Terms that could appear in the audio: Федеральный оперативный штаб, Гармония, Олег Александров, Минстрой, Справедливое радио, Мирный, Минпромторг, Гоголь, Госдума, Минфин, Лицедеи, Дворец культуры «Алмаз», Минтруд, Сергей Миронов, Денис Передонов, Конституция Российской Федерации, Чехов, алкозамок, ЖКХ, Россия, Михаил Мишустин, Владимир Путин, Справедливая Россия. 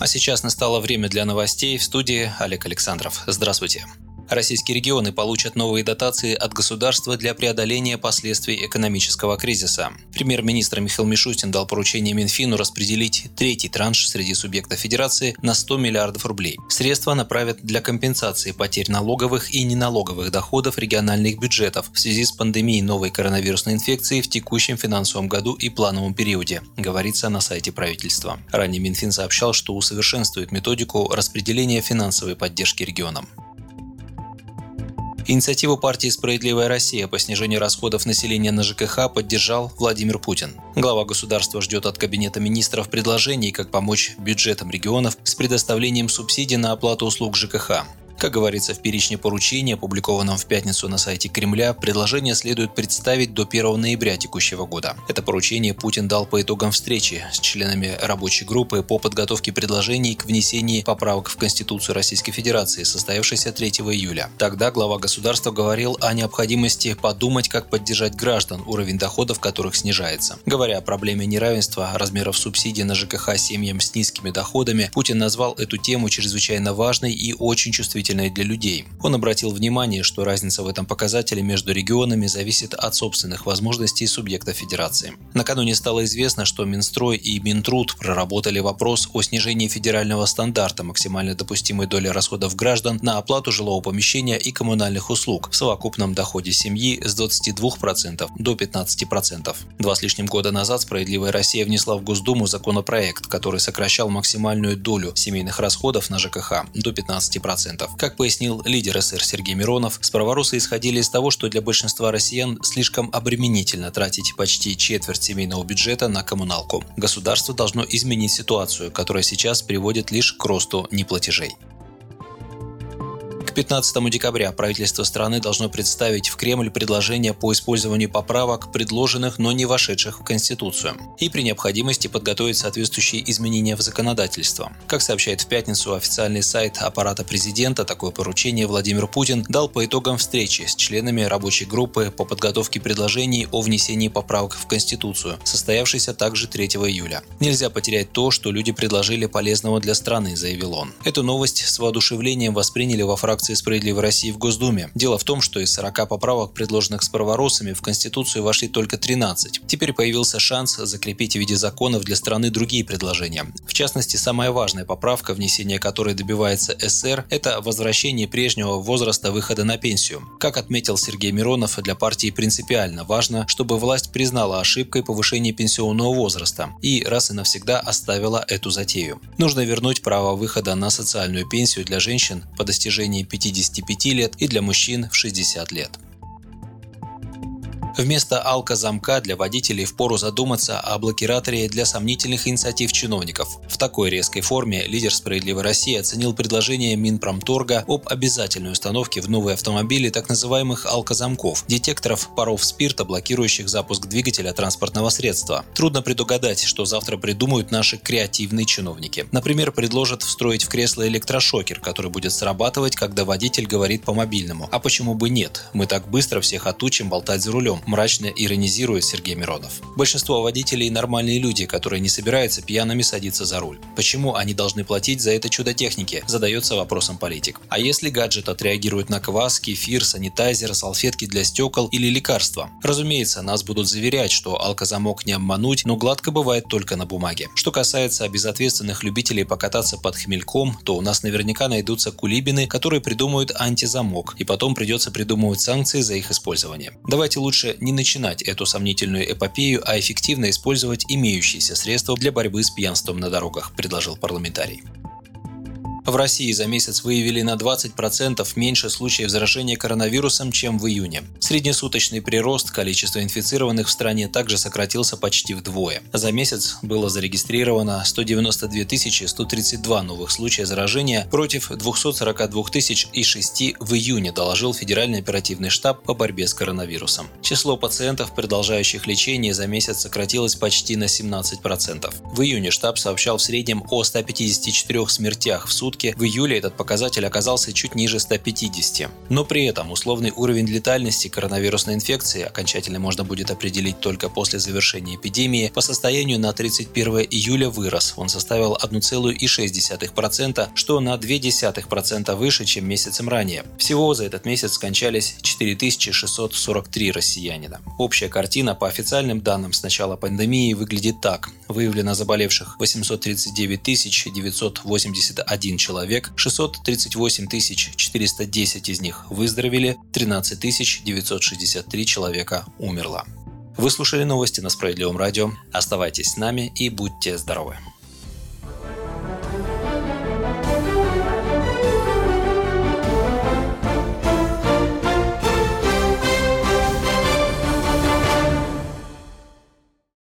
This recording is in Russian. А сейчас настало время для новостей. В студии Олег Александров. Здравствуйте. Российские регионы получат новые дотации от государства для преодоления последствий экономического кризиса. Премьер-министр Михаил Мишустин дал поручение Минфину распределить третий транш среди субъектов Федерации на 100 миллиардов рублей. Средства направят для компенсации потерь налоговых и неналоговых доходов региональных бюджетов в связи с пандемией новой коронавирусной инфекции в текущем финансовом году и плановом периоде, говорится на сайте правительства. Ранее Минфин сообщал, что усовершенствует методику распределения финансовой поддержки регионам. Инициативу партии «Справедливая Россия» по снижению расходов населения на ЖКХ поддержал Владимир Путин. Глава государства ждет от Кабинета министров предложений, как помочь бюджетам регионов с предоставлением субсидий на оплату услуг ЖКХ. Как говорится в перечне поручений, опубликованном в пятницу на сайте Кремля, предложение следует представить до 1 ноября текущего года. Это поручение Путин дал по итогам встречи с членами рабочей группы по подготовке предложений к внесению поправок в Конституцию Российской Федерации, состоявшейся 3 июля. Тогда глава государства говорил о необходимости подумать, как поддержать граждан, уровень доходов которых снижается. Говоря о проблеме неравенства размеров субсидий на ЖКХ семьям с низкими доходами, Путин назвал эту тему чрезвычайно важной и очень чувствительной для людей. Он обратил внимание, что разница в этом показателе между регионами зависит от собственных возможностей субъекта федерации. Накануне стало известно, что Минстрой и Минтруд проработали вопрос о снижении федерального стандарта максимально допустимой доли расходов граждан на оплату жилого помещения и коммунальных услуг в совокупном доходе семьи с 22% до 15%. 2 с лишним года назад «Справедливая Россия» внесла в Госдуму законопроект, который сокращал максимальную долю семейных расходов на ЖКХ до 15%. Как пояснил лидер СР Сергей Миронов, справоросы исходили из того, что для большинства россиян слишком обременительно тратить почти четверть семейного бюджета на коммуналку. Государство должно изменить ситуацию, которая сейчас приводит лишь к росту неплатежей. К 15 декабря правительство страны должно представить в Кремль предложение по использованию поправок, предложенных, но не вошедших в Конституцию, и при необходимости подготовить соответствующие изменения в законодательство. Как сообщает в пятницу официальный сайт аппарата президента, такое поручение Владимир Путин дал по итогам встречи с членами рабочей группы по подготовке предложений о внесении поправок в Конституцию, состоявшейся также 3 июля. «Нельзя потерять то, что люди предложили полезного для страны», — заявил он. Эту новость с воодушевлением восприняли во фракции «Справедливой России» в Госдуме. Дело в том, что из 40 поправок, предложенных справоросами, в Конституцию вошли только 13. Теперь появился шанс закрепить в виде законов для страны другие предложения. В частности, самая важная поправка, внесение которой добивается СР, это возвращение прежнего возраста выхода на пенсию. Как отметил Сергей Миронов, для партии принципиально важно, чтобы власть признала ошибкой повышение пенсионного возраста и раз и навсегда оставила эту затею. Нужно вернуть право выхода на социальную пенсию для женщин по достижении 55 лет и для мужчин в 60 лет. Вместо алкозамка для водителей впору задуматься о блокираторе для сомнительных инициатив чиновников. В такой резкой форме лидер «Справедливой России» оценил предложение Минпромторга об обязательной установке в новые автомобили так называемых алкозамков – детекторов паров спирта, блокирующих запуск двигателя транспортного средства. Трудно предугадать, что завтра придумают наши креативные чиновники. Например, предложат встроить в кресло электрошокер, который будет срабатывать, когда водитель говорит по мобильному. А почему бы нет? Мы так быстро всех отучим болтать за рулем. Мрачно иронизирует Сергей Миронов. Большинство водителей – нормальные люди, которые не собираются пьяными садиться за руль. Почему они должны платить за это чудо техники, задается вопросом политик. А если гаджет отреагирует на квас, кефир, санитайзер, салфетки для стекол или лекарства? Разумеется, нас будут заверять, что алкозамок не обмануть, но гладко бывает только на бумаге. Что касается безответственных любителей покататься под хмельком, то у нас наверняка найдутся кулибины, которые придумают антизамок, и потом придется придумывать санкции за их использование. Давайте лучше не начинать эту сомнительную эпопею, а эффективно использовать имеющиеся средства для борьбы с пьянством на дорогах, предложил парламентарий. В России за месяц выявили на 20% меньше случаев заражения коронавирусом, чем в июне. Среднесуточный прирост количества инфицированных в стране также сократился почти вдвое. За месяц было зарегистрировано 192 132 новых случая заражения против 242 006 в июне, доложил Федеральный оперативный штаб по борьбе с коронавирусом. Число пациентов, продолжающих лечение, за месяц сократилось почти на 17%. В июне штаб сообщал в среднем о 154 смертях в сутки сутки, в июле этот показатель оказался чуть ниже 150. Но при этом условный уровень летальности коронавирусной инфекции окончательно можно будет определить только после завершения эпидемии, по состоянию на 31 июля вырос. Он составил 1,6%, что на 0,2% выше, чем месяцем ранее. Всего за этот месяц скончались 4643 россиянина. Общая картина по официальным данным с начала пандемии выглядит так. Выявлено заболевших 839 981 человек, 638 410 из них выздоровели, 13 963 человека умерло. Вы слушали новости на Справедливом радио. Оставайтесь с нами и будьте здоровы.